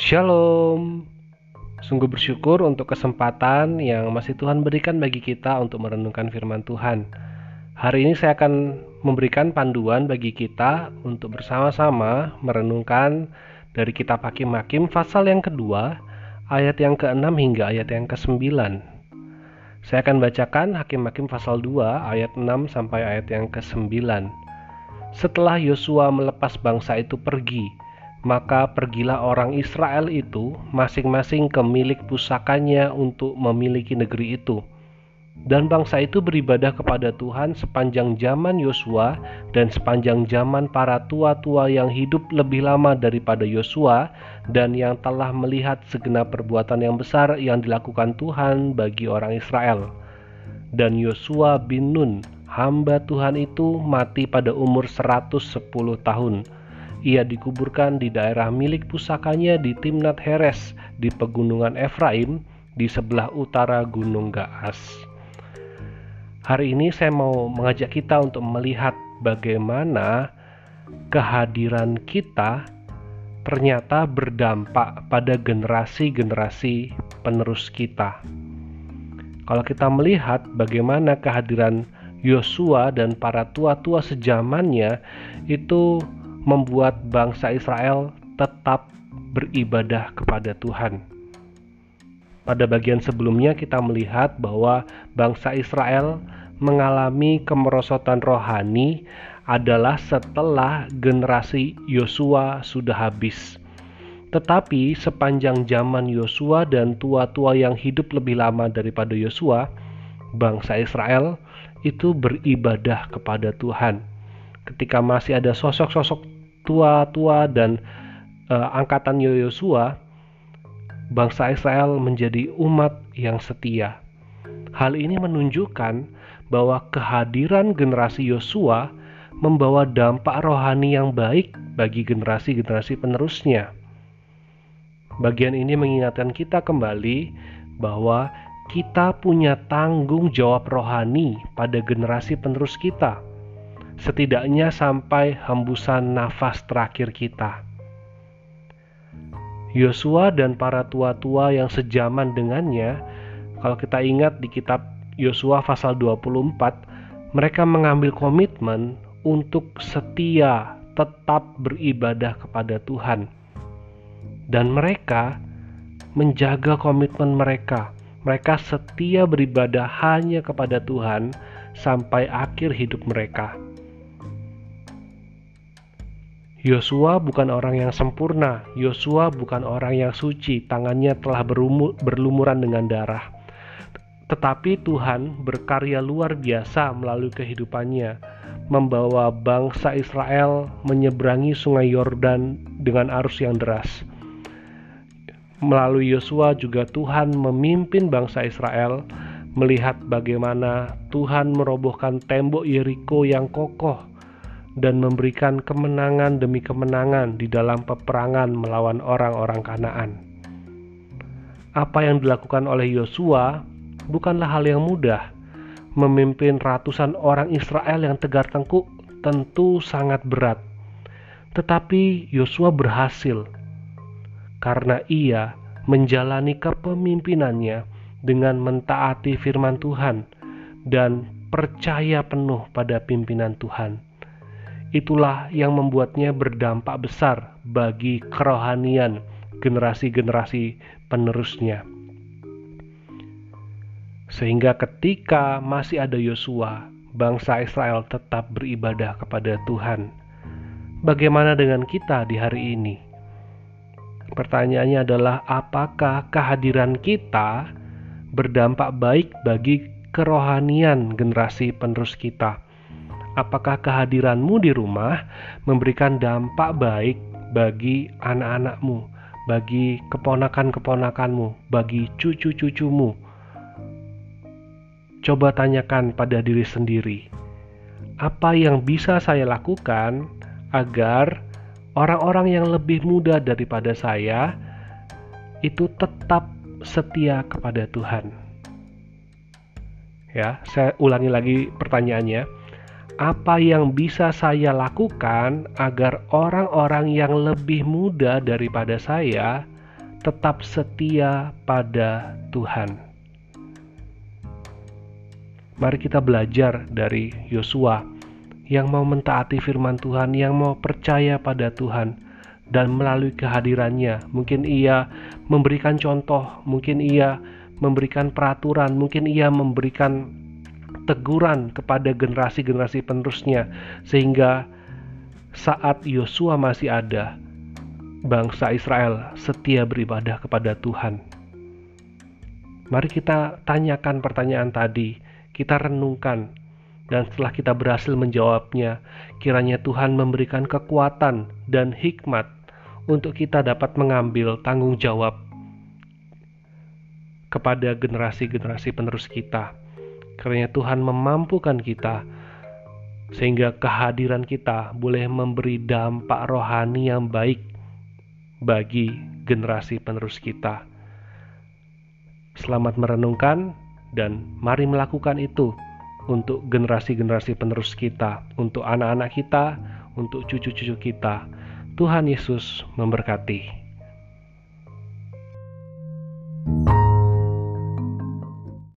Shalom. Sungguh bersyukur untuk kesempatan yang masih Tuhan berikan bagi kita untuk merenungkan firman Tuhan. Hari ini saya akan memberikan panduan bagi kita untuk bersama-sama merenungkan dari kitab Hakim pasal yang kedua, ayat yang ke-6 hingga ayat yang ke-9. Saya akan bacakan Hakim pasal 2 ayat 6 sampai ayat yang ke-9. Setelah Yosua melepas bangsa itu pergi, maka pergilah orang Israel itu masing-masing ke milik pusakanya untuk memiliki negeri itu. Dan bangsa itu beribadah kepada Tuhan sepanjang zaman Yosua dan sepanjang zaman para tua-tua yang hidup lebih lama daripada Yosua dan yang telah melihat segenap perbuatan yang besar yang dilakukan Tuhan bagi orang Israel. Dan Yosua bin Nun, hamba Tuhan itu, mati pada umur 110 tahun. Ia dikuburkan di daerah milik pusakanya di Timnat Heres di pegunungan Efraim di sebelah utara Gunung Gaas. Hari ini saya mau mengajak kita untuk melihat bagaimana kehadiran kita ternyata berdampak pada generasi-generasi penerus kita. Kalau kita melihat bagaimana kehadiran Yosua dan para tua-tua sejamannya itu membuat bangsa Israel tetap beribadah kepada Tuhan. Pada bagian sebelumnya kita melihat bahwa bangsa Israel mengalami kemerosotan rohani adalah setelah generasi Yosua sudah habis. Tetapi sepanjang zaman Yosua dan tua-tua yang hidup lebih lama daripada Yosua, bangsa Israel itu beribadah kepada Tuhan. Ketika masih ada sosok-sosok tua-tua dan angkatan Yosua, bangsa Israel menjadi umat yang setia. Hal ini menunjukkan bahwa kehadiran generasi Yosua membawa dampak rohani yang baik bagi generasi-generasi penerusnya. Bagian ini mengingatkan kita kembali bahwa kita punya tanggung jawab rohani pada generasi penerus kita, setidaknya sampai hembusan nafas terakhir kita. Yosua dan para tua-tua yang sejaman dengannya, kalau kita ingat di kitab Yosua pasal 24, mereka mengambil komitmen untuk setia tetap beribadah kepada Tuhan. Dan mereka menjaga komitmen mereka. Mereka setia beribadah hanya kepada Tuhan sampai akhir hidup mereka. Yosua bukan orang yang sempurna, Yosua bukan orang yang suci, tangannya telah berlumuran dengan darah. Tetapi Tuhan berkarya luar biasa melalui kehidupannya, membawa bangsa Israel menyeberangi Sungai Yordan dengan arus yang deras. Melalui Yosua juga Tuhan memimpin bangsa Israel, melihat bagaimana Tuhan merobohkan tembok Yeriko yang kokoh dan memberikan kemenangan demi kemenangan di dalam peperangan melawan orang-orang Kanaan. Apa yang dilakukan oleh Yosua bukanlah hal yang mudah. Memimpin ratusan orang Israel yang tegar tengkuk tentu sangat berat. Tetapi Yosua berhasil karena ia menjalani kepemimpinannya dengan mentaati firman Tuhan dan percaya penuh pada pimpinan Tuhan. Itulah yang membuatnya berdampak besar bagi kerohanian generasi-generasi penerusnya. Sehingga ketika masih ada Yosua, bangsa Israel tetap beribadah kepada Tuhan. Bagaimana dengan kita di hari ini? Pertanyaannya adalah, apakah kehadiran kita berdampak baik bagi kerohanian generasi penerus kita? Apakah kehadiranmu di rumah memberikan dampak baik bagi anak-anakmu, bagi keponakan-keponakanmu, bagi cucu-cucumu? Coba tanyakan pada diri sendiri, apa yang bisa saya lakukan agar orang-orang yang lebih muda daripada saya itu tetap setia kepada Tuhan? Ya, saya ulangi lagi pertanyaannya. Apa yang bisa saya lakukan agar orang-orang yang lebih muda daripada saya tetap setia pada Tuhan. Mari kita belajar dari Yosua yang mau mentaati firman Tuhan, yang mau percaya pada Tuhan, dan melalui kehadirannya mungkin ia memberikan contoh, mungkin ia memberikan peraturan, mungkin ia memberikan teguran kepada generasi-generasi penerusnya, sehingga saat Yosua masih ada, bangsa Israel setia beribadah kepada Tuhan. Mari kita tanyakan pertanyaan tadi, kita renungkan, dan setelah kita berhasil menjawabnya, kiranya Tuhan memberikan kekuatan dan hikmat untuk kita dapat mengambil tanggung jawab kepada generasi-generasi penerus kita. Kiranya Tuhan memampukan kita sehingga kehadiran kita boleh memberi dampak rohani yang baik bagi generasi penerus kita. Selamat merenungkan, dan mari melakukan itu untuk generasi-generasi penerus kita, untuk anak-anak kita, untuk cucu-cucu kita. Tuhan Yesus memberkati.